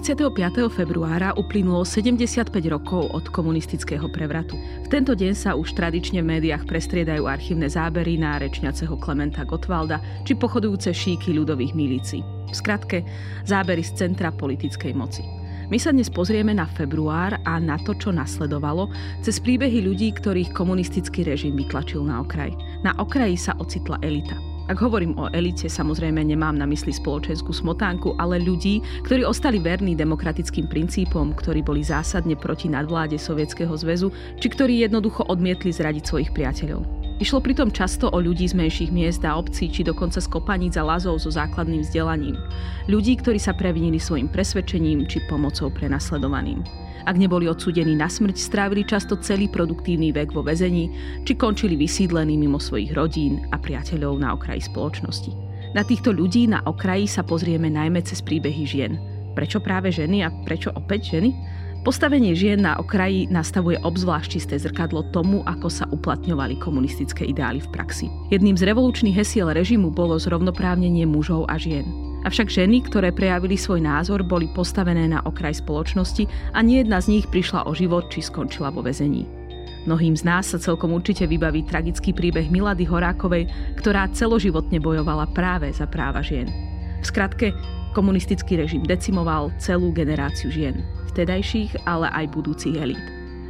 25. februára uplynulo 75 rokov od komunistického prevratu. V tento deň sa už tradične v médiách prestriedajú archívne zábery na rečňaceho Klementa Gottwalda či pochodujúce šíky ľudových milícií. V skratke, zábery z centra politickej moci. My sa dnes pozrieme na február a na to, čo nasledovalo, cez príbehy ľudí, ktorých komunistický režim vytlačil na okraj. Na okraji sa ocitla elita. Ak hovorím o elite, samozrejme nemám na mysli spoločenskú smotánku, ale ľudí, ktorí ostali verní demokratickým princípom, ktorí boli zásadne proti nadvláde Sovietskeho zväzu, či ktorí jednoducho odmietli zradiť svojich priateľov. Išlo pritom často o ľudí z menších miest a obcí, či dokonca z kopaníc a lazov so základným vzdelaním. Ľudí, ktorí sa previnili svojim presvedčením či pomocou prenasledovaným. Ak neboli odsúdení na smrť, strávili často celý produktívny vek vo väzení, či končili vysídlení mimo svojich rodín a priateľov na okraji spoločnosti. Na týchto ľudí na okraji sa pozrieme najmä cez príbehy žien. Prečo práve ženy a prečo opäť ženy? Postavenie žien na okraji nastavuje obzvlášť čisté zrkadlo tomu, ako sa uplatňovali komunistické ideály v praxi. Jedným z revolučných hesiel režimu bolo zrovnoprávnenie mužov a žien. Avšak ženy, ktoré prejavili svoj názor, boli postavené na okraj spoločnosti a nie jedna z nich prišla o život či skončila vo väzení. Mnohým z nás sa celkom určite vybaví tragický príbeh Milady Horákovej, ktorá celoživotne bojovala práve za práva žien. V skratke, komunistický režim decimoval celú generáciu žien, vtedajších, ale aj budúcich elít.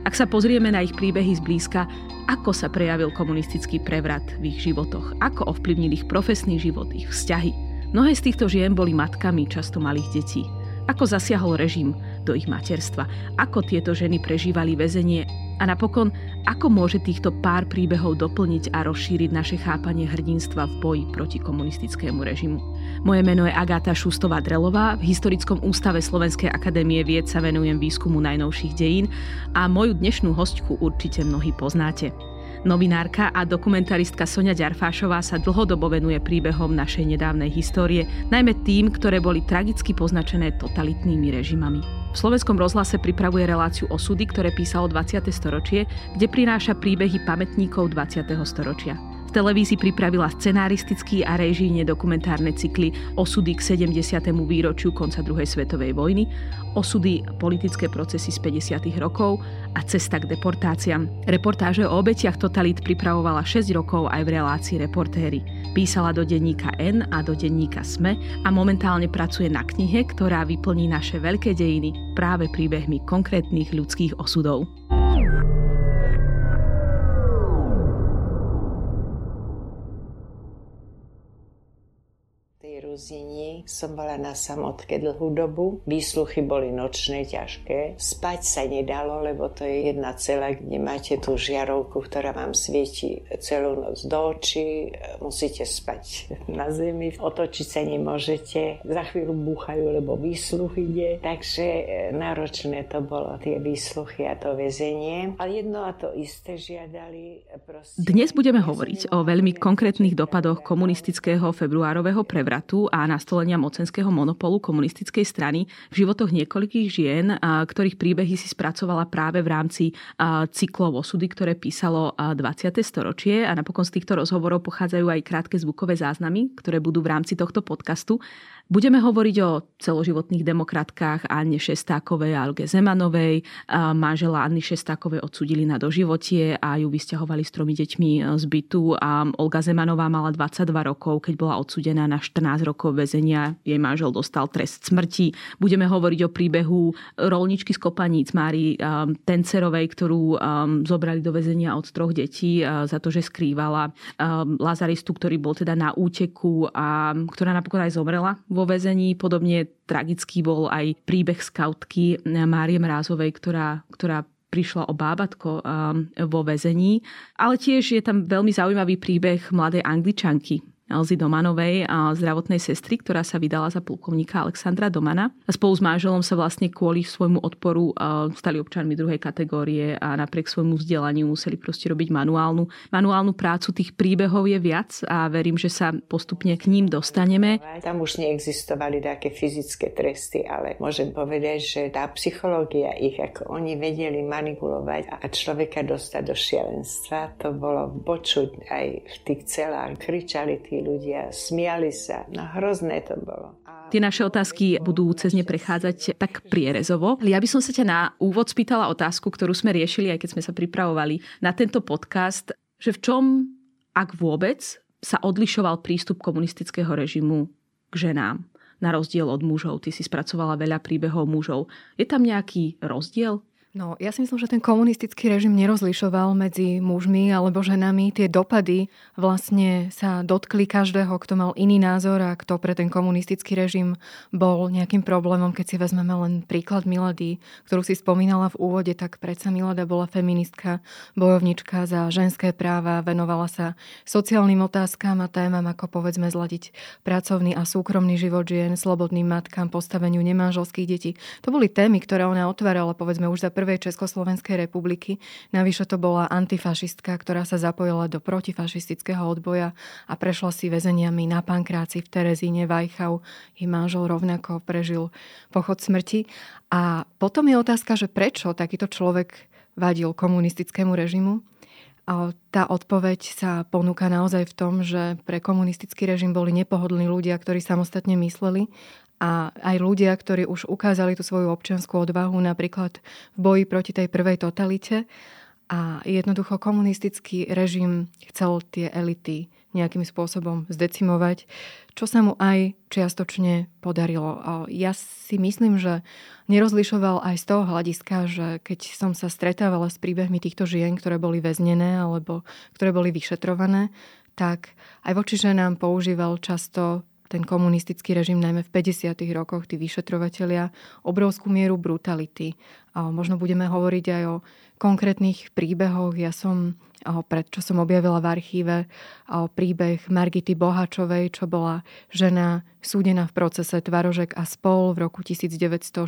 Ak sa pozrieme na ich príbehy zblízka, ako sa prejavil komunistický prevrat v ich životoch, ako ovplyvnil ich profesný život, ich vzťahy. Mnohé z týchto žien boli matkami často malých detí. Ako zasiahol režim do ich materstva? Ako tieto ženy prežívali väzenie? A napokon, ako môže týchto pár príbehov doplniť a rozšíriť naše chápanie hrdinstva v boji proti komunistickému režimu? Moje meno je Agáta Šustová-Drelová, v Historickom ústave Slovenskej akadémie vied sa venujem výskumu najnovších dejín a moju dnešnú hostku určite mnohí poznáte. Novinárka a dokumentaristka Soňa Gyarfášová sa dlhodobo venuje príbehom našej nedávnej histórie, najmä tým, ktoré boli tragicky poznačené totalitnými režimami. V Slovenskom rozhlase pripravuje reláciu Osudy, ktoré písalo 20. storočie, kde prináša príbehy pamätníkov 20. storočia. V televízii pripravila scenaristický a režijne dokumentárne cykly Osudy k 70. výročiu konca druhej svetovej vojny, Osudy, politické procesy z 50. rokov a Cesta k deportáciám. Reportáže o obetiach totalít pripravovala 6 rokov aj v relácii Reportéry. Písala do denníka N a do denníka SME a momentálne pracuje na knihe, ktorá vyplní naše veľké dejiny práve príbehmi konkrétnych ľudských osudov. Som bola na samotke dlhú dobu, výsluchy boli nočné, ťažké. Spať sa nedalo, lebo to je jedna cela, kde máte tú žiarovku, ktorá vám svieti celú noc do očí. Musíte spať na zemi, otočiť sa nemôžete. Za chvíľu búchajú, lebo výsluch ide. Takže náročné to bolo, tie výsluchy a to väzenie. Ale jedno a to isté žiadali. Dnes budeme hovoriť o veľmi konkrétnych dopadoch komunistického februárového prevratu a nastolenia mocenského monopolu komunistickej strany v životoch niekoľkých žien, ktorých príbehy si spracovala práve v rámci cyklov Osudy, ktoré písalo 20. storočie. A napokon z týchto rozhovorov pochádzajú aj krátke zvukové záznamy, ktoré budú v rámci tohto podcastu. Budeme hovoriť o celoživotných demokratkách Anne Šestákovej a Alge Zemanovej. Manžela Anny Šestákovej odsúdili na doživotie a ju vysťahovali s 3 deťmi z bytu. A Olga Zemanová mala 22 rokov, keď bola odsúdená na 14 rokov väzenia. Jej manžel dostal trest smrti. Budeme hovoriť o príbehu rolničky z kopaníc Márii Tencerovej, ktorú zobrali do väzenia od 3 detí za to, že skrývala lazaristu, ktorý bol teda na úteku a ktorá napokon aj zomrela vo väzení. Podobne tragický bol aj príbeh skautky Márie Mrázovej, ktorá prišla o bábatko vo väzení. Ale tiež je tam veľmi zaujímavý príbeh mladej Angličanky Elzy Domanovej, zdravotnej sestry, ktorá sa vydala za plukovníka Alexandra Domana. Spolu s manželom sa vlastne kvôli svojmu odporu stali občanmi druhej kategórie a napriek svojmu vzdelaniu museli proste robiť manuálnu prácu. Tých príbehov je viac a verím, že sa postupne k ním dostaneme. Tam už neexistovali také fyzické tresty, ale môžem povedať, že tá psychológia ich, ako oni vedeli manipulovať a človeka dostať do šialenstva, to bolo počuť aj v tých celách. Kričali tí ľudia, smiali sa. No hrozné to bolo. Tie naše otázky budú cez ne prechádzať tak prierezovo. Ja by som sa ťa na úvod spýtala otázku, ktorú sme riešili, aj keď sme sa pripravovali na tento podcast, že v čom, ak vôbec, sa odlišoval prístup komunistického režimu k ženám, na rozdiel od mužov. Ty si spracovala veľa príbehov mužov. Je tam nejaký rozdiel? No, ja si myslím, že ten komunistický režim nerozlišoval medzi mužmi alebo ženami. Tie dopady vlastne sa dotkli každého, kto mal iný názor a kto pre ten komunistický režim bol nejakým problémom. Keď si vezmeme len príklad Milady, ktorú si spomínala v úvode, tak predsa Milada bola feministka, bojovnička za ženské práva, venovala sa sociálnym otázkam a témam, ako povedzme zladiť pracovný a súkromný život žien, slobodným matkám, postaveniu nemanželských detí. To boli témy, ktoré ona otvárala, povedzme už za prvej Československej republiky. Navyše to bola antifašistka, ktorá sa zapojila do protifašistického odboja a prešla si väzeniami na Pankráci, v Terezíne, Vajchau. Jej manžel rovnako prežil pochod smrti. A potom je otázka, že prečo takýto človek vadil komunistickému režimu? A tá odpoveď sa ponúka naozaj v tom, že pre komunistický režim boli nepohodlní ľudia, ktorí samostatne mysleli, a aj ľudia, ktorí už ukázali tú svoju občiansku odvahu napríklad v boji proti tej prvej totalite. A jednoducho komunistický režim chcel tie elity nejakým spôsobom zdecimovať, čo sa mu aj čiastočne podarilo. A ja si myslím, že nerozlišoval aj z toho hľadiska, že keď som sa stretávala s príbehmi týchto žien, ktoré boli väznené alebo ktoré boli vyšetrované, tak aj voči ženám používal často ten komunistický režim, najmä v 50. rokoch, tí vyšetrovatelia, obrovskú mieru brutality. Možno budeme hovoriť aj o konkrétnych príbehoch. Ja som, čo som objavila v archíve, príbeh Margity Boháčovej, čo bola žena súdená v procese Tvarožek a spol v roku 1949.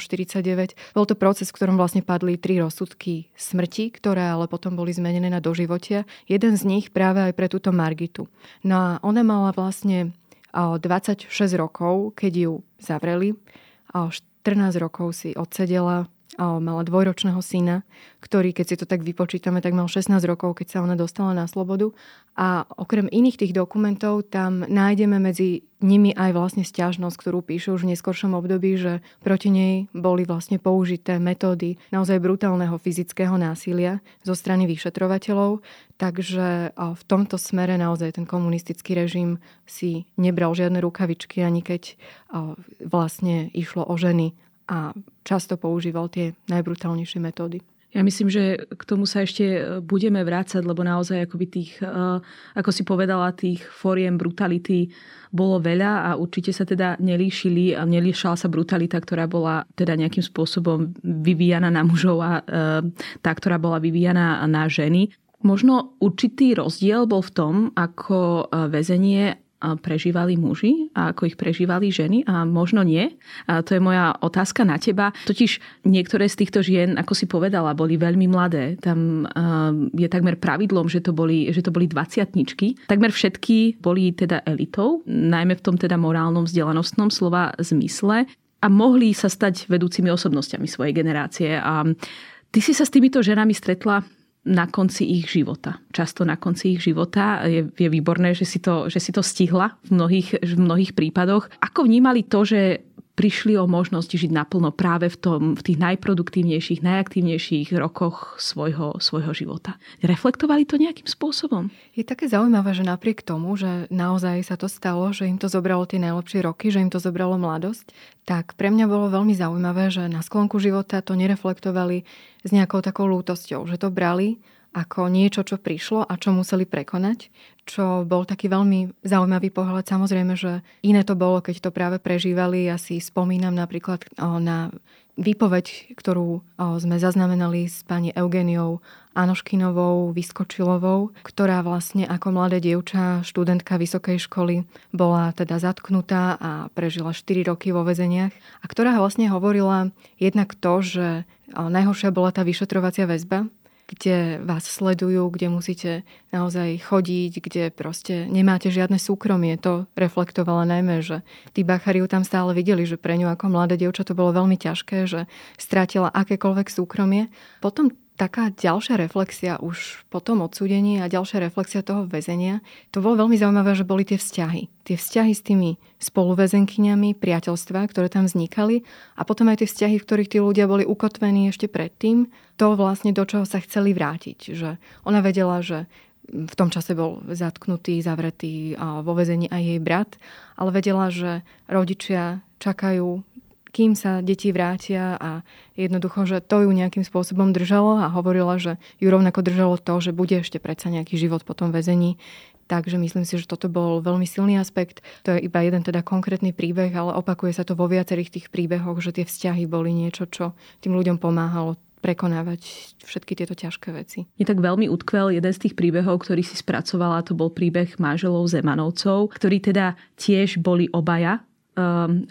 Bol to proces, v ktorom vlastne padli 3 rozsudky smrti, ktoré ale potom boli zmenené na doživotia. Jeden z nich práve aj pre túto Margitu. No a ona mala vlastne 26 rokov, keď ju zavreli. 14 rokov si odsedela, mala dvojročného syna, ktorý, keď si to tak vypočítame, tak mal 16 rokov, keď sa ona dostala na slobodu. A okrem iných tých dokumentov tam nájdeme medzi nimi aj vlastne sťažnosť, ktorú píšu už v neskoršom období, že proti nej boli vlastne použité metódy naozaj brutálneho fyzického násilia zo strany vyšetrovateľov. Takže v tomto smere naozaj ten komunistický režim si nebral žiadne rukavičky, ani keď vlastne išlo o ženy a často používal tie najbrutálnejšie metódy. Ja myslím, že k tomu sa ešte budeme vrácať, lebo naozaj akoby tých, ako si povedala, tých foriem brutality bolo veľa a určite sa teda nelíšili a neliešala sa brutalita, ktorá bola teda nejakým spôsobom vyvíjana na mužov a tá, ktorá bola vyvíjana na ženy. Možno určitý rozdiel bol v tom, ako väzenie prežívali muži a ako ich prežívali ženy a možno nie. A to je moja otázka na teba. Totiž niektoré z týchto žien, ako si povedala, boli veľmi mladé. Tam je takmer pravidlom, že to boli 20-tničky. Takmer všetky boli teda elitou, najmä v tom teda morálnom vzdelanostnom slova zmysle a mohli sa stať vedúcimi osobnosťami svojej generácie. A ty si sa s týmito ženami stretla na konci ich života. Často na konci ich života. Je výborné, že si to stihla v mnohých prípadoch. Ako vnímali to, že prišli o možnosť žiť naplno práve v tých najproduktívnejších, najaktívnejších rokoch svojho života? Reflektovali to nejakým spôsobom? Je také zaujímavé, že napriek tomu, že naozaj sa to stalo, že im to zobralo tie najlepšie roky, že im to zobralo mladosť, tak pre mňa bolo veľmi zaujímavé, že na sklonku života to nereflektovali s nejakou takou lútosťou, že to brali ako niečo, čo prišlo a čo museli prekonať, čo bol taký veľmi zaujímavý pohľad. Samozrejme, že iné to bolo, keď to práve prežívali. Ja si spomínam napríklad na výpoveď, ktorú sme zaznamenali s pani Eugeniou Anoškinovou Vyskočilovou, ktorá vlastne ako mladé dievča, študentka vysokej školy, bola teda zatknutá a prežila 4 roky vo väzeniach a ktorá vlastne hovorila jednak to, že najhoršia bola tá vyšetrovacia väzba, kde vás sledujú, kde musíte naozaj chodiť, kde proste nemáte žiadne súkromie. To reflektovala najmä, že tí bachári ju tam stále videli, že pre ňu ako mladé dievča to bolo veľmi ťažké, že stratila akékoľvek súkromie. Potom taká ďalšia reflexia už po tom odsúdení a ďalšia reflexia toho väzenia, to bolo veľmi zaujímavé, že boli tie vzťahy. Tie vzťahy s tými spoluväzenkyňami, priateľstvá, ktoré tam vznikali a potom aj tie vzťahy, v ktorých tí ľudia boli ukotvení ešte predtým, to vlastne do čoho sa chceli vrátiť. Že ona vedela, že v tom čase bol zatknutý, zavretý vo väzení aj jej brat, ale vedela, že rodičia čakajú, kým sa deti vrátia a jednoducho, že to ju nejakým spôsobom držalo a hovorila, že ju rovnako držalo to, že bude ešte predsa nejaký život po tom väzení. Takže myslím si, že toto bol veľmi silný aspekt. To je iba jeden teda konkrétny príbeh, ale opakuje sa to vo viacerých tých príbehoch, že tie vzťahy boli niečo, čo tým ľuďom pomáhalo prekonávať všetky tieto ťažké veci. Je tak veľmi utkvel jeden z tých príbehov, ktorý si spracovala, to bol príbeh manželov Zemanovcov, ktorí teda tiež boli obaja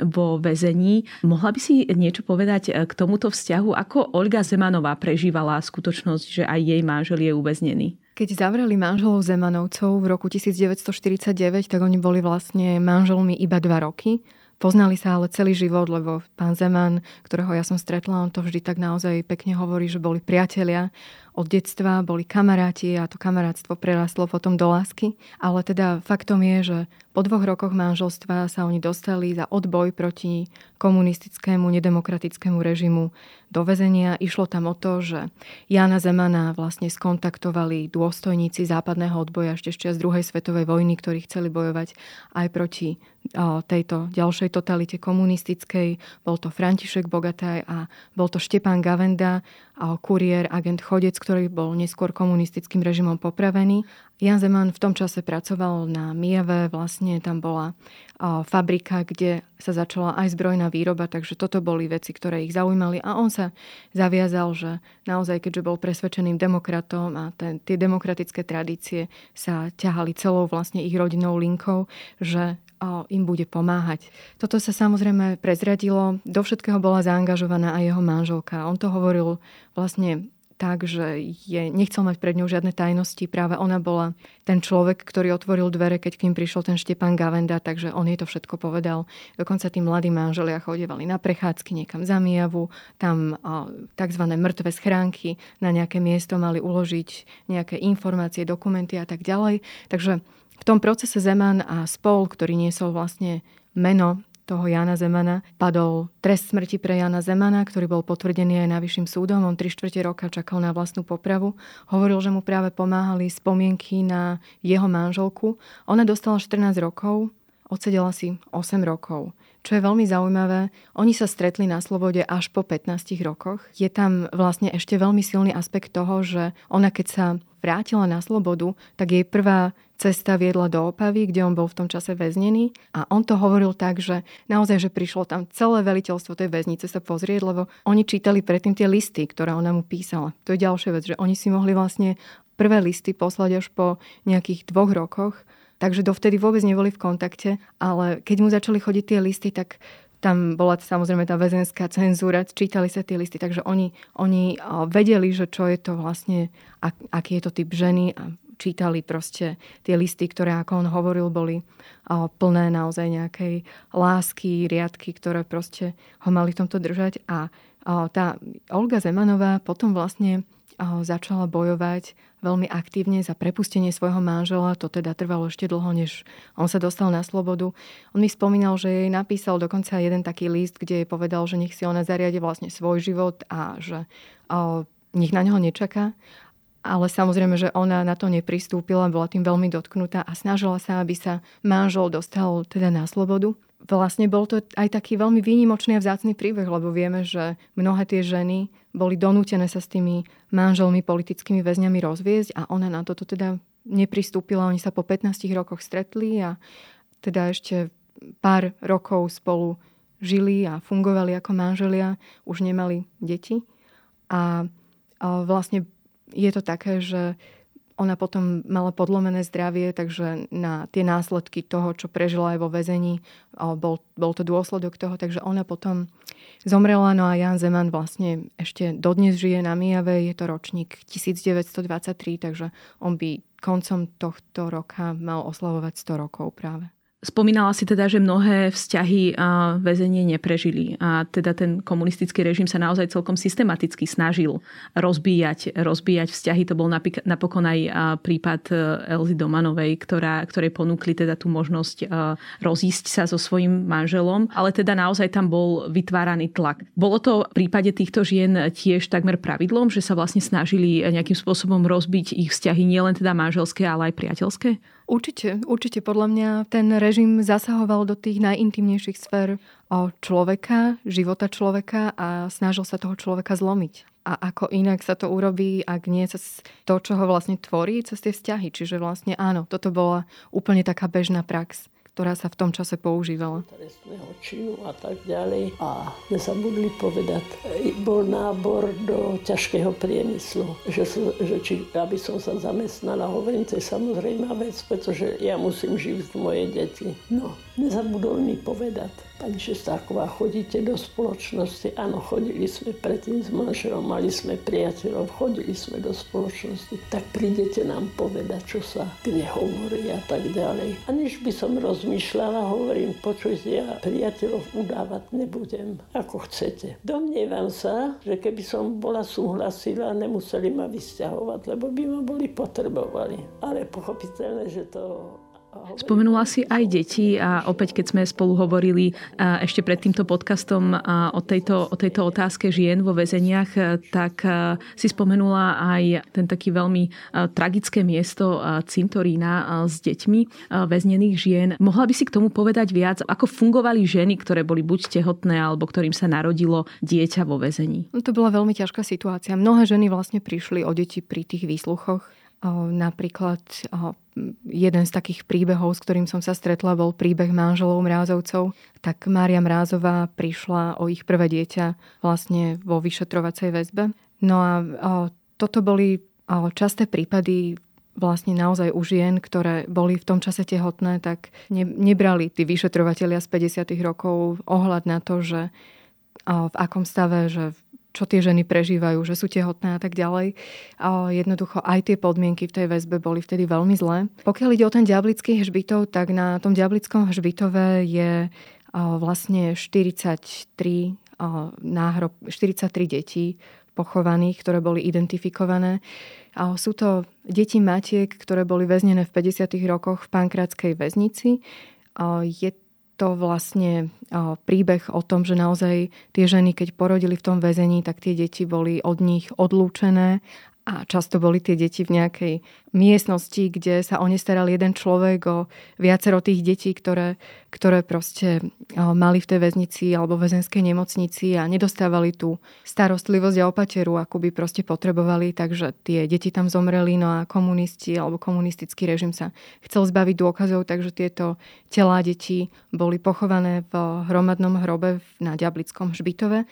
vo väzení. Mohla by si niečo povedať k tomuto vzťahu? Ako Olga Zemanová prežívala skutočnosť, že aj jej manžel je uväznený? Keď zavreli manželov Zemanovcov v roku 1949, tak oni boli vlastne manželmi iba 2 roky. Poznali sa ale celý život, lebo pán Zeman, ktorého ja som stretla, on to vždy tak naozaj pekne hovorí, že boli priatelia od detstva, boli kamaráti a to kamarátstvo prerastlo potom do lásky. Ale teda faktom je, že po 2 rokoch manželstva sa oni dostali za odboj proti komunistickému, nedemokratickému režimu do väzenia. Išlo tam o to, že Jana Zemana vlastne skontaktovali dôstojníci západného odboja ešte z druhej svetovej vojny, ktorí chceli bojovať aj proti tejto ďalšej totalite komunistickej. Bol to František Bogataj a bol to Štěpán Gavenda, kuriér, agent Chodec, ktorý bol neskôr komunistickým režimom popravený. Jan Zeman v tom čase pracoval na Mijave, vlastne tam bola fabrika, kde sa začala aj zbrojná výroba, takže toto boli veci, ktoré ich zaujímali a on sa zaviazal, že naozaj, keďže bol presvedčeným demokratom a tie demokratické tradície sa ťahali celou vlastne ich rodinnou linkou, že im bude pomáhať. Toto sa samozrejme prezradilo. Do všetkého bola zaangažovaná aj jeho manželka. On to hovoril vlastne tak, že nechcel mať pred ňou žiadne tajnosti. Práve ona bola ten človek, ktorý otvoril dvere, keď k ním prišiel ten Štěpán Gavenda, takže on jej to všetko povedal. Dokonca tí mladí manželia chodievali na prechádzky niekam za Mijavu, tam tzv. Mŕtve schránky na nejaké miesto mali uložiť nejaké informácie, dokumenty a tak ďalej. Takže v tom procese Zeman a spol, ktorý niesol vlastne meno toho Jana Zemana, padol trest smrti pre Jana Zemana, ktorý bol potvrdený aj najvyšším súdom. On 3/4 roka čakal na vlastnú popravu. Hovoril, že mu práve pomáhali spomienky na jeho manželku. Ona dostala 14 rokov, odsedela si 8 rokov. Čo je veľmi zaujímavé, oni sa stretli na slobode až po 15 rokoch. Je tam vlastne ešte veľmi silný aspekt toho, že ona keď sa vrátila na slobodu, tak jej prvá cesta viedla do Opavy, kde on bol v tom čase väznený. A on to hovoril tak, že naozaj, že prišlo tam celé veliteľstvo tej väznice sa pozrieť, lebo oni čítali predtým tie listy, ktoré ona mu písala. To je ďalšia vec, že oni si mohli vlastne prvé listy poslať až po nejakých 2 rokoch. Takže dovtedy vôbec neboli v kontakte, ale keď mu začali chodiť tie listy, tak tam bola samozrejme tá väzenská cenzúra, čítali sa tie listy, takže oni vedeli, že čo je to vlastne, aký je to typ ženy a čítali proste tie listy, ktoré, ako on hovoril, boli plné naozaj nejakej lásky, riadky, ktoré proste ho mali v tomto držať. A tá Olga Zemanová potom vlastne začala bojovať veľmi aktívne za prepustenie svojho manžela. To teda trvalo ešte dlho, než on sa dostal na slobodu. On mi spomínal, že jej napísal dokonca jeden taký list, kde jej povedal, že nech si ona zariadi vlastne svoj život a že nech na neho nečaká. Ale samozrejme, že ona na to nepristúpila, bola tým veľmi dotknutá a snažila sa, aby sa manžel dostal teda na slobodu. Vlastne bol to aj taký veľmi výnimočný a vzácny príbeh, lebo vieme, že mnohé tie ženy boli donútené sa s tými manželmi, politickými väzňami rozviezť a ona na toto teda nepristúpila. Oni sa po 15 rokoch stretli a teda ešte pár rokov spolu žili a fungovali ako manželia, už nemali deti. A vlastne je to také, že ona potom mala podlomené zdravie, takže na tie následky toho, čo prežila aj vo väzení, bol to dôsledok toho, takže ona potom zomrela. No a Jan Zeman vlastne ešte dodnes žije na Mijave, je to ročník 1923, takže on by koncom tohto roka mal oslavovať 100 rokov práve. Spomínala si teda, že mnohé vzťahy väzenie neprežili. A teda ten komunistický režim sa naozaj celkom systematicky snažil rozbíjať vzťahy. To bol napokon aj prípad Elzy Domanovej, ktorej ponúkli teda tú možnosť rozísť sa so svojím manželom. Ale teda naozaj tam bol vytváraný tlak. Bolo to v prípade týchto žien tiež takmer pravidlom, že sa vlastne snažili nejakým spôsobom rozbiť ich vzťahy, nielen teda manželské, ale aj priateľské? Určite podľa mňa ten režim zasahoval do tých najintimnejších sfér človeka, života človeka a snažil sa toho človeka zlomiť. A ako inak sa to urobí, ak nie cez to, čo ho vlastne tvorí, cez tie vzťahy. Čiže vlastne áno, toto bola úplne taká bežná prax, ktorá sa v tom čase používala. Trestného činu a tak ďalej. A nezabudli povedať, bol nábor do ťažkého priemyslu. Aby som sa zamestnala, hovorím, to je samozrejmá vec, pretože ja musím živiť moje deti. No, nezabudol mi povedať. Pani Šestáková, chodíte do spoločnosti? Áno, chodili sme predtým s manželom, mali sme priateľov, chodili sme do spoločnosti. Tak prídete nám povedať, čo sa kde hovorí a tak ďalej. Aniž by som rozmýšľala, hovorím, počujte, ja priateľov udávať nebudem, ako chcete. Domnievam sa, že keby som bola súhlasila, nemuseli ma vysťahovať, lebo by ma boli potrebovali. Ale pochopiteľné, že to... Spomenula si aj deti a opäť, keď sme spolu hovorili ešte pred týmto podcastom o tejto otázke žien vo väzeniach, tak si spomenula aj ten taký veľmi tragické miesto cintorína s deťmi väznených žien. Mohla by si k tomu povedať viac, ako fungovali ženy, ktoré boli buď tehotné, alebo ktorým sa narodilo dieťa vo väzení? To bola veľmi ťažká situácia. Mnohé ženy vlastne prišli o deti pri tých výsluchoch. Napríklad jeden z takých príbehov, s ktorým som sa stretla, bol príbeh manželov Mrázovcov. Tak Mária Mrázová prišla o ich prvé dieťa vlastne vo vyšetrovacej väzbe. No a toto boli časté prípady vlastne naozaj u žien, ktoré boli v tom čase tehotné, tak nebrali tí vyšetrovatelia z 50. rokov ohľad na to, že v akom stave, že čo tie ženy prežívajú, že sú tehotné a tak ďalej. A jednoducho aj tie podmienky v tej väzbe boli vtedy veľmi zlé. Pokiaľ ide o ten Ďablický hřbitov, tak na tom Ďablickom hřbitove je vlastne 43 detí pochovaných, ktoré boli identifikované. A sú to deti matiek, ktoré boli väznené v 50. rokoch v Pankratskej väznici. Je to vlastne príbeh o tom, že naozaj tie ženy, keď porodili v tom väzení, tak tie deti boli od nich odlúčené a často boli tie deti v nejakej miestnosti, kde sa o ne staral jeden človek, o viacero tých detí, ktoré proste mali v tej väznici alebo väzenskej nemocnici a nedostávali tú starostlivosť a opateru, akú by proste potrebovali, takže tie deti tam zomreli, no a komunisti alebo komunistický režim sa chcel zbaviť dôkazov, takže tieto telá detí boli pochované v hromadnom hrobe na Ďablickom hřbitove.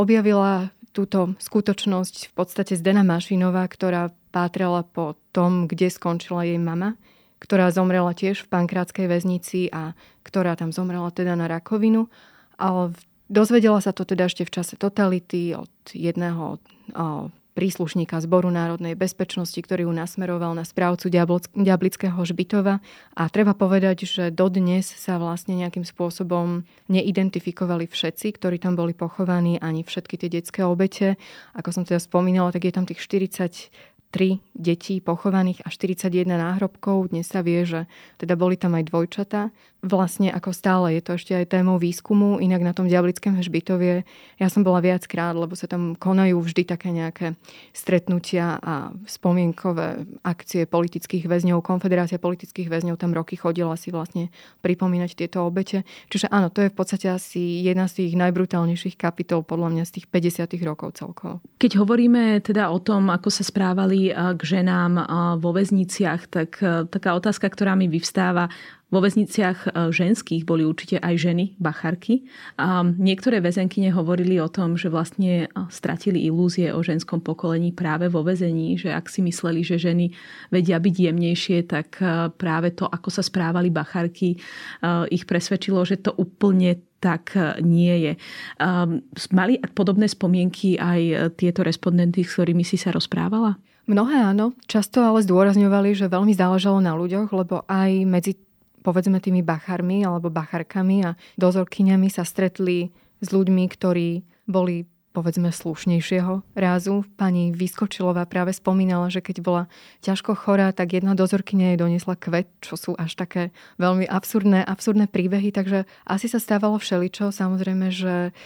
Objavila túto skutočnosť v podstate Zdena Mašinová, ktorá pátrala po tom, kde skončila jej mama, ktorá zomrela tiež v Pankratskej väznici a ktorá tam zomrela teda na rakovinu. Ale dozvedela sa to teda ešte v čase totality od jedného príslušníka Zboru národnej bezpečnosti, ktorý ju nasmeroval na správcu Ďablického hřbitova. A treba povedať, že dodnes sa vlastne nejakým spôsobom neidentifikovali všetci, ktorí tam boli pochovaní, ani všetky tie detské obete. Ako som teda spomínala, tak je tam tých 43 detí pochovaných a 41 náhrobkov. Dnes sa vie, že teda boli tam aj dvojčatá. Vlastne ako stále je to ešte aj témou výskumu, inak na tom Ďablickom hřbitovie ja som bola viackrát, lebo sa tam konajú vždy také nejaké stretnutia a spomienkové akcie politických väzňov. Konfederácia politických väzňov tam roky chodila si vlastne pripomínať tieto obete. Čiže áno, to je v podstate asi jedna z tých najbrutálnejších kapitol podľa mňa z tých 50. rokov celkovo. Keď hovoríme teda o tom, ako sa správali k ženám vo väzniciach, tak taká otázka, ktorá mi vyvstáva, vo väzniciach ženských boli určite aj ženy, bachárky. Niektoré väzenkyne hovorili o tom, že vlastne stratili ilúzie o ženskom pokolení práve vo väzení, že ak si mysleli, že ženy vedia byť jemnejšie, tak práve to, ako sa správali bachárky, ich presvedčilo, že to úplne tak nie je. Mali podobné spomienky aj tieto respondenty, s ktorými si sa rozprávala? Mnohé áno. Často ale zdôrazňovali, že veľmi záležalo na ľuďoch, lebo aj medzi povedzme tými bachármi alebo bachárkami a dozorkyňami sa stretli s ľuďmi, ktorí boli povedzme slušnejšieho rázu. Pani Vyskočilová práve spomínala, že keď bola ťažko chorá, tak jedna dozorkyňa jej doniesla kvet, čo sú až také veľmi absurdné príbehy, takže asi sa stávalo všeličo. Samozrejme, že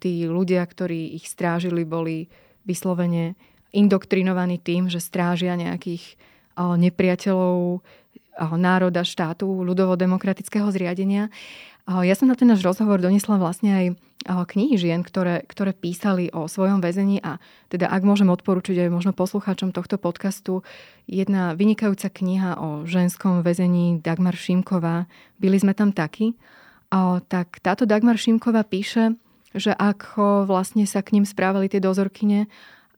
tí ľudia, ktorí ich strážili, boli vyslovene indoktrinovaní tým, že strážia nejakých nepriateľov národa, štátu, ľudovo-demokratického zriadenia. Ja som na ten náš rozhovor doniesla vlastne aj knihy žien, ktoré písali o svojom väzení a teda ak môžem odporučiť aj možno poslucháčom tohto podcastu, jedna vynikajúca kniha o ženskom väzení Dagmar Šimková, Byli sme tam takí, tak táto Dagmar Šimková píše, že ako vlastne sa k ním správali tie dozorkyne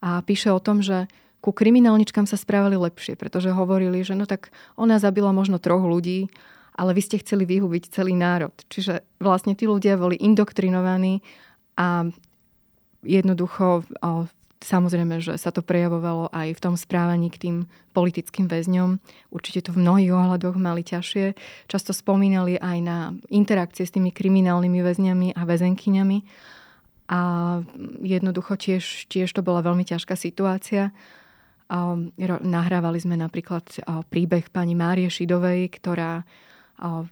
a píše o tom, že ku kriminálničkám sa správali lepšie, pretože hovorili, že no tak ona zabila možno 3 ľudí, ale vy ste chceli vyhubiť celý národ. Čiže vlastne tí ľudia boli indoktrinovaní a jednoducho, samozrejme, že sa to prejavovalo aj v tom správaní k tým politickým väzňom. Určite to v mnohých ohľadoch mali ťažšie. Často spomínali aj na interakcie s tými kriminálnymi väzňami a väzenkyňami. A jednoducho tiež to bola veľmi ťažká situácia. Nahrávali sme napríklad príbeh pani Márie Šidovej, ktorá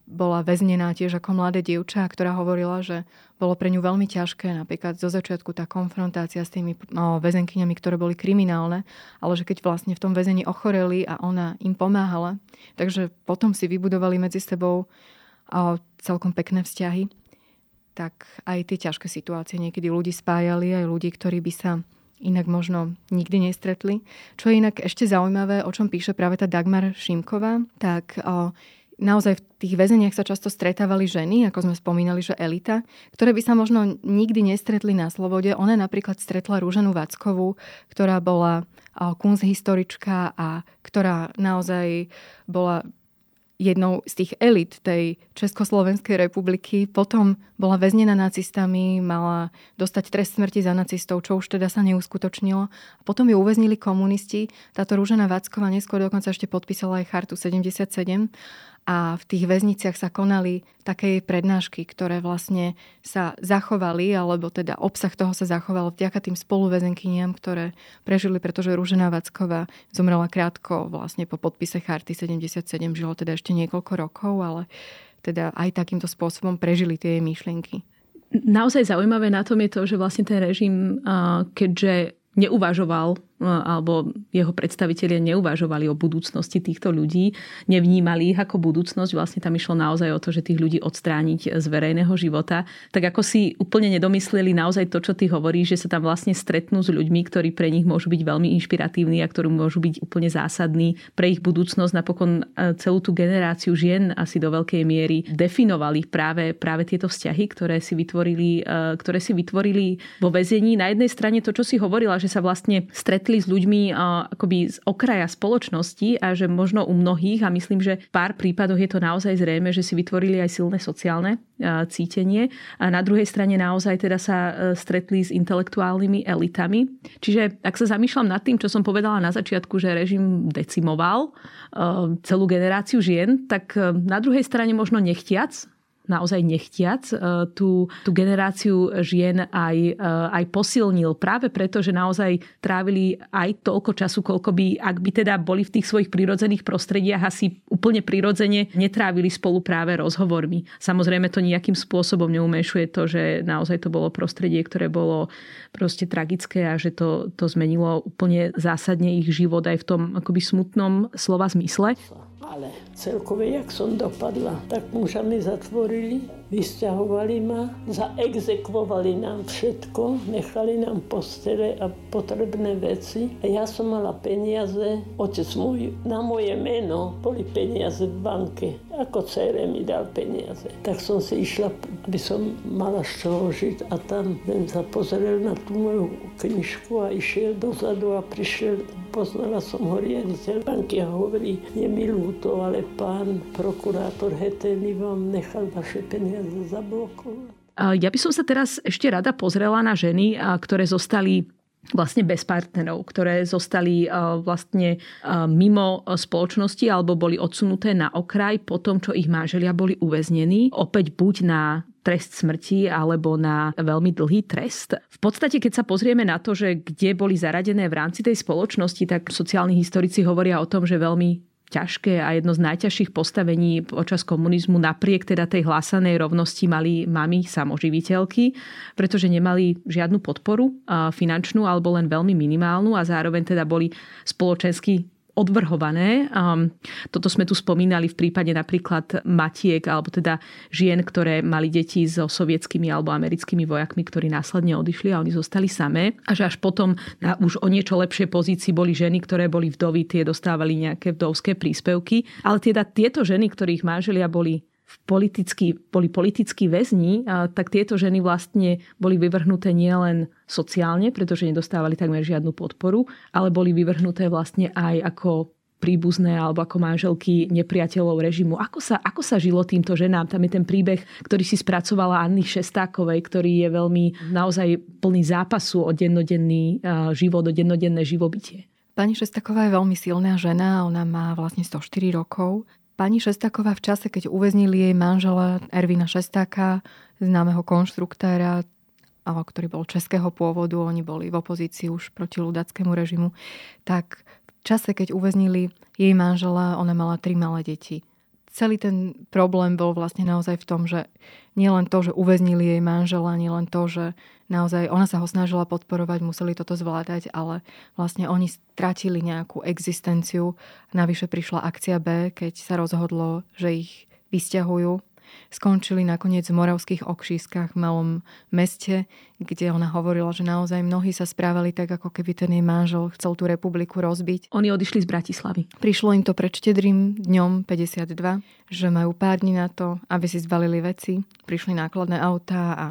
bola väznená tiež ako mladé dievča, ktorá hovorila, že bolo pre ňu veľmi ťažké napríklad zo začiatku tá konfrontácia s tými väzenkyňami, ktoré boli kriminálne, ale že keď vlastne v tom väzení ochoreli a ona im pomáhala, takže potom si vybudovali medzi sebou celkom pekné vzťahy, tak aj tie ťažké situácie niekedy ľudí spájali, aj ľudí, ktorí by sa inak možno nikdy nestretli. Čo je inak ešte zaujímavé, o čom píše práve tá Dagmar Šimková, tak naozaj v tých väzeniach sa často stretávali ženy, ako sme spomínali, že elita, ktoré by sa možno nikdy nestretli na slobode. Ona napríklad stretla Rúženu Vackovú, ktorá bola kunsthistorička a ktorá naozaj bola jednou z tých elit tej Československej republiky. Potom bola väznená nacistami, mala dostať trest smrti za nacistov, čo už teda sa neuskutočnilo. A potom ju uväznili komunisti. Táto Rúžena Vacková neskôr dokonca ešte podpísala aj chartu 77. A v tých väzniciach sa konali také prednášky, ktoré vlastne sa zachovali, alebo teda obsah toho sa zachoval vďaka tým spoluväzenkyniam, ktoré prežili, pretože Rúžena Vacková zomrela krátko vlastne po podpise charty 77, žilo teda ešte niekoľko rokov, ale teda aj takýmto spôsobom prežili tie jej myšlienky. Naozaj zaujímavé na tom je to, že vlastne ten režim, keďže neuvažoval, alebo jeho predstavitelia neuvažovali o budúcnosti týchto ľudí, nevnímali ich ako budúcnosť. Vlastne tam išlo naozaj o to, že tých ľudí odstrániť z verejného života. Tak ako si úplne nedomysleli naozaj to, čo ty hovoríš, že sa tam vlastne stretnú s ľuďmi, ktorí pre nich môžu byť veľmi inšpiratívni a ktorí môžu byť úplne zásadní pre ich budúcnosť. Napokon celú tú generáciu žien asi do veľkej miery definovali práve tieto vzťahy, ktoré si vytvorili vo väzení. Na jednej strane to, čo si hovorila, že sa vlastne stretli s ľuďmi akoby z okraja spoločnosti a že možno u mnohých, a myslím, že v pár prípadoch je to naozaj zrejme, že si vytvorili aj silné sociálne cítenie a na druhej strane naozaj teda sa stretli s intelektuálnymi elitami. Čiže ak sa zamýšľam nad tým, čo som povedala na začiatku, že režim decimoval celú generáciu žien, tak na druhej strane možno nechtiac tú generáciu žien aj posilnil. Práve preto, že naozaj trávili aj toľko času, koľko by, ak by teda boli v tých svojich prirodzených prostrediach, asi úplne prirodzene netrávili spolu práve rozhovormi. Samozrejme to nejakým spôsobom neumenšuje to, že naozaj to bolo prostredie, ktoré bolo proste tragické a že to zmenilo úplne zásadne ich život aj v tom akoby smutnom slova zmysle. Ale celkově, jak jsem dopadla, tak muža mi zatvorili, vysťahovali ma, zaexekvovali nám všetko, nechali nám postele a potrebné veci. A ja som mala peniaze, otec môj, na moje meno boli peniaze v banke. Ako dcere mi dal peniaze. Tak som si išla, aby som mala z čoho žiť a tam sa pozrel na tú moju knižku a išiel dozadu a prišiel. Poznala som ho riaditeľ banky a hovorí, je mi ľúto, ale pán prokurátor Heteli vám nechal vaše peniaze zablokovať. Ja by som sa teraz ešte rada pozrela na ženy, ktoré zostali vlastne bez partnerov, ktoré zostali vlastne mimo spoločnosti alebo boli odsunuté na okraj po tom, čo ich manželia boli uväznení. Opäť buď na trest smrti alebo na veľmi dlhý trest. V podstate, keď sa pozrieme na to, že kde boli zaradené v rámci tej spoločnosti, tak sociálni historici hovoria o tom, že veľmi ťažké a jedno z najťažších postavení počas komunizmu napriek teda tej hlásanej rovnosti mali mami samoživiteľky, pretože nemali žiadnu podporu finančnú alebo len veľmi minimálnu a zároveň teda boli spoločensky odvrhované. Toto sme tu spomínali v prípade napríklad matiek alebo teda žien, ktoré mali deti so sovietskými alebo americkými vojakmi, ktorí následne odišli a oni zostali samé. A že až potom na už o niečo lepšie pozícii boli ženy, ktoré boli vdovy, tie dostávali nejaké vdovské príspevky. Ale teda tieto ženy, ktorých manželia boli politickí väzni, tak tieto ženy vlastne boli vyvrhnuté nielen sociálne, pretože nedostávali takmer žiadnu podporu, ale boli vyvrhnuté vlastne aj ako príbuzné alebo ako manželky nepriateľov režimu. Ako sa žilo týmto ženám? Tam je ten príbeh, ktorý si spracovala Anny Šestákovej, ktorý je veľmi naozaj plný zápasu o dennodenný život, o dennodenné živobytie. Pani Šestáková je veľmi silná žena, ona má vlastne 104 rokov. Pani Šestáková v čase, keď uväznili jej manžela Ervina Šestáka, známeho konštruktéra, ktorý bol českého pôvodu, oni boli v opozícii už proti ľudáckému režimu, tak v čase, keď uväznili jej manžela, ona mala 3 malé deti. Celý ten problém bol vlastne naozaj v tom, že nielen to, že uväznili jej manžela, nielen to, že naozaj ona sa ho snažila podporovať, museli toto zvládať, ale vlastne oni stratili nejakú existenciu. Navyše prišla akcia B, keď sa rozhodlo, že ich vysťahujú. Skončili nakoniec v Moravských Okšískach, v malom meste, kde ona hovorila, že naozaj mnohí sa správali tak, ako keby ten jej manžel chcel tú republiku rozbiť. Oni odišli z Bratislavy. Prišlo im to pred Štedrým dňom 52, že majú pár dní na to, aby si zbalili veci. Prišli nákladné autá a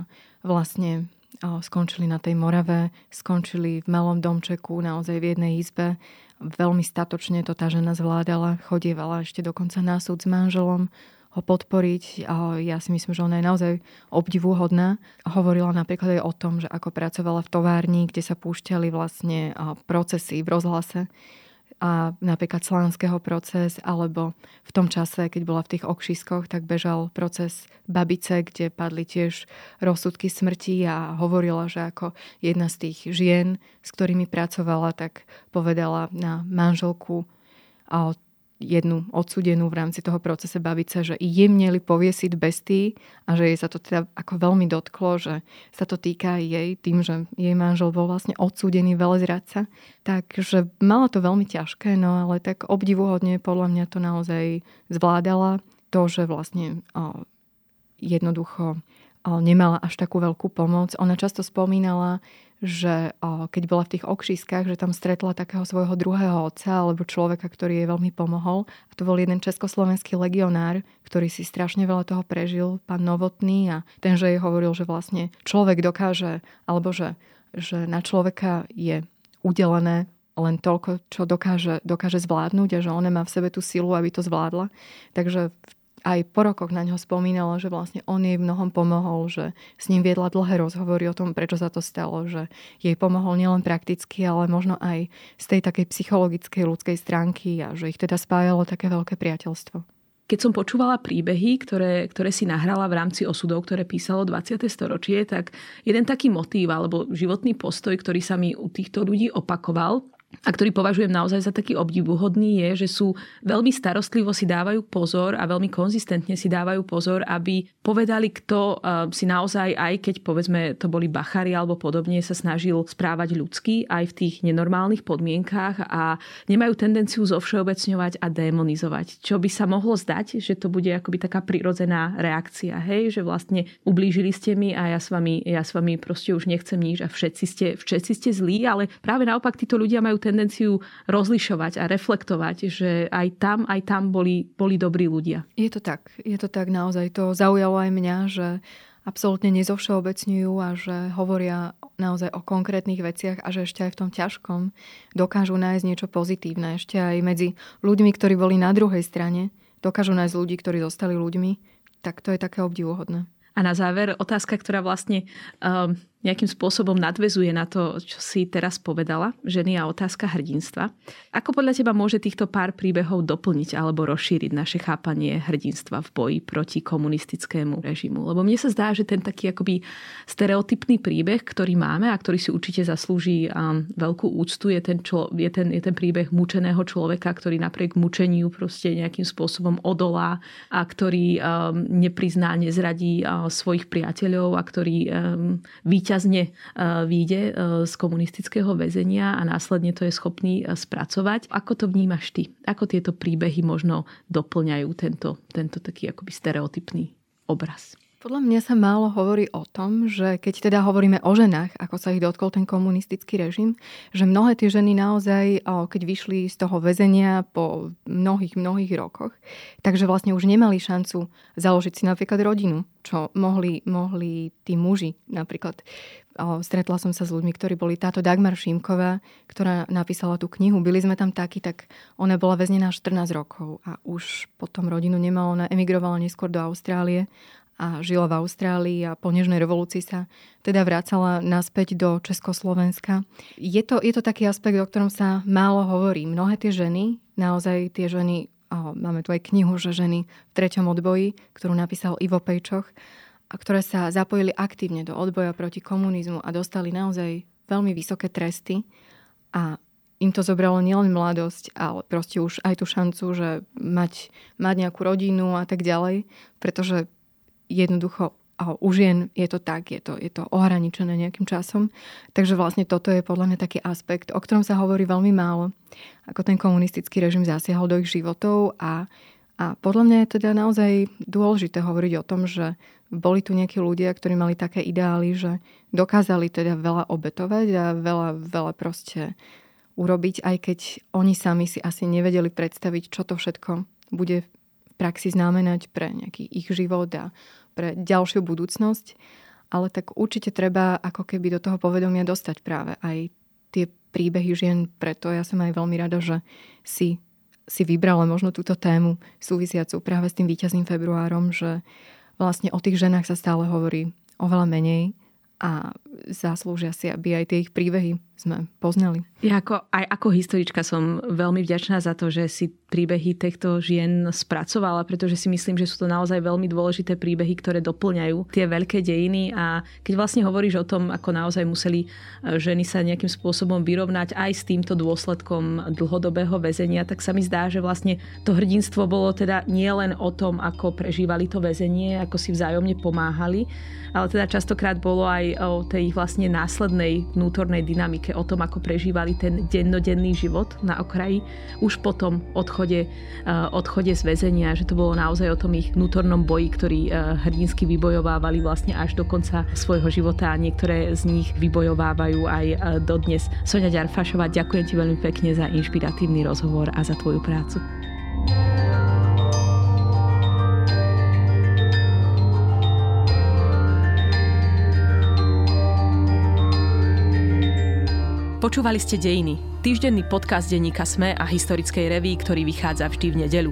vlastne skončili na tej Morave, skončili v malom domčeku, naozaj v jednej izbe. Veľmi statočne to tá žena zvládala, chodievala ešte dokonca na súd s manželom, ho podporiť. Ja si myslím, že ona je naozaj obdivuhodná. Hovorila napríklad aj o tom, že ako pracovala v továrni, kde sa púšťali vlastne procesy v rozhlase a napríklad Slánskeho proces, alebo v tom čase, keď bola v tých Okšiskoch, tak bežal proces Babice, kde padli tiež rozsudky smrti a hovorila, že ako jedna z tých žien, s ktorými pracovala, tak povedala na manželku a jednu odsudenú v rámci toho procese Babice, že jemneli poviesiť bestí a že jej sa to teda ako veľmi dotklo, že sa to týka jej tým, že jej manžel bol vlastne odsúdený veľzradca. Takže mala to veľmi ťažké, no ale tak obdivuhodne podľa mňa to naozaj zvládala. To, že vlastne jednoducho nemala až takú veľkú pomoc. Ona často spomínala, že keď bola v tých Okšískach, že tam stretla takého svojho druhého otca alebo človeka, ktorý jej veľmi pomohol. A to bol jeden československý legionár, ktorý si strašne veľa toho prežil, pán Novotný, a ten, že jej hovoril, že vlastne človek dokáže, alebo že na človeka je udelené len toľko, čo dokáže zvládnuť a že ona má v sebe tú silu, aby to zvládla. Takže aj po rokoch na ňo spomínala, že vlastne on jej mnohom pomohol, že s ním viedla dlhé rozhovory o tom, prečo sa to stalo, že jej pomohol nielen prakticky, ale možno aj z tej takej psychologickej ľudskej stránky a že ich teda spájalo také veľké priateľstvo. Keď som počúvala príbehy, ktoré si nahrala v rámci osudov, ktoré písalo 20. storočie, tak jeden taký motív alebo životný postoj, ktorý sa mi u týchto ľudí opakoval a ktorý považujem naozaj za taký obdivuhodný, je, že sú veľmi starostlivo si dávajú pozor a veľmi konzistentne si dávajú pozor, aby povedali, kto si naozaj, aj keď povedzme to boli bachári alebo podobne, sa snažil správať ľudsky aj v tých nenormálnych podmienkách a nemajú tendenciu zovšeobecňovať a démonizovať. Čo by sa mohlo zdať, že to bude akoby taká prirodzená reakcia, hej, že vlastne ublížili ste mi a ja s vami proste už nechcem nič a všetci ste zlí, ale práve naopak títo ľudia majú tendenciu rozlišovať a reflektovať, že aj tam boli dobrí ľudia. Je to tak naozaj. To zaujalo aj mňa, že absolútne nezovšeobecňujú a že hovoria naozaj o konkrétnych veciach a že ešte aj v tom ťažkom dokážu nájsť niečo pozitívne. Ešte aj medzi ľuďmi, ktorí boli na druhej strane, dokážu nájsť ľudí, ktorí zostali ľuďmi, tak to je také obdivuhodné. A na záver otázka, ktorá vlastne nejakým spôsobom nadväzuje na to, čo si teraz povedala, ženy a otázka hrdinstva. Ako podľa teba môže týchto pár príbehov doplniť alebo rozšíriť naše chápanie hrdinstva v boji proti komunistickému režimu? Lebo mne sa zdá, že ten taký akoby stereotypný príbeh, ktorý máme a ktorý si určite zaslúži veľkú úctu, je ten príbeh mučeného človeka, ktorý napriek mučeniu proste nejakým spôsobom odolá a ktorý neprizná, nezradí svojich priateľov a ktorý výťazne vyjde z komunistického väzenia a následne to je schopný spracovať. Ako to vnímaš ty? Ako tieto príbehy možno doplňajú tento taký akoby stereotypný obraz? Podľa mňa sa málo hovorí o tom, že keď teda hovoríme o ženách, ako sa ich dotkol ten komunistický režim, že mnohé tie ženy naozaj, keď vyšli z toho väzenia po mnohých rokoch, takže vlastne už nemali šancu založiť si napríklad rodinu, čo mohli tí muži napríklad. Stretla som sa s ľuďmi, ktorí boli táto Dagmar Šimková, ktorá napísala tú knihu. Byli sme tam takí, tak ona bola väznená 14 rokov a už potom rodinu nemala. Ona emigrovala neskôr do Austrálie a žila v Austrálii a po nežnej revolúcii sa teda vracala naspäť do Československa. Je to taký aspekt, o ktorom sa málo hovorí. Mnohé tie ženy, naozaj tie ženy, máme tu aj knihu, že ženy v treťom odboji, ktorú napísal Ivo Pejčoch, a ktoré sa zapojili aktívne do odboja proti komunizmu a dostali naozaj veľmi vysoké tresty a im to zobralo nielen mladosť, ale proste už aj tú šancu, že mať nejakú rodinu a tak ďalej, pretože jednoducho u žien je to tak, je to ohraničené nejakým časom. Takže vlastne toto je podľa mňa taký aspekt, o ktorom sa hovorí veľmi málo, ako ten komunistický režim zasiahol do ich životov a podľa mňa je teda naozaj dôležité hovoriť o tom, že boli tu nejakí ľudia, ktorí mali také ideály, že dokázali teda veľa obetovať a veľa proste urobiť, aj keď oni sami si asi nevedeli predstaviť, čo to všetko bude v praxi znamenať pre nejaký ich život a pre ďalšiu budúcnosť. Ale tak určite treba ako keby do toho povedomia dostať práve aj tie príbehy žien. Preto ja som aj veľmi rada, že si vybrala možno túto tému súvisiacu práve s tým víťazným februárom, že vlastne o tých ženách sa stále hovorí oveľa menej a zaslúžia si, aby aj tie ich príbehy sme poznali. Ja ako historička som veľmi vďačná za to, že si príbehy týchto žien spracovala, pretože si myslím, že sú to naozaj veľmi dôležité príbehy, ktoré doplňajú tie veľké dejiny. A keď vlastne hovoríš o tom, ako naozaj museli ženy sa nejakým spôsobom vyrovnať aj s týmto dôsledkom dlhodobého väzenia, tak sa mi zdá, že vlastne to hrdinstvo bolo teda nie len o tom, ako prežívali to väzenie, ako si vzájomne pomáhali, ale teda častokrát bolo aj o tej vlastne následnej vnútornej dynamike, o tom, ako prežívali ten dennodenný život na okraji už po tom odchode z väzenia, že to bolo naozaj o tom ich vnútornom boji, ktorý hrdinsky vybojovávali vlastne až do konca svojho života a niektoré z nich vybojovávajú aj dodnes. Soňa Gyarfášová, ďakujem ti veľmi pekne za inšpiratívny rozhovor a za tvoju prácu. Počúvali ste Dejiny, týždenný podcast denníka SME a historickej revue, ktorý vychádza vždy v nedeľu.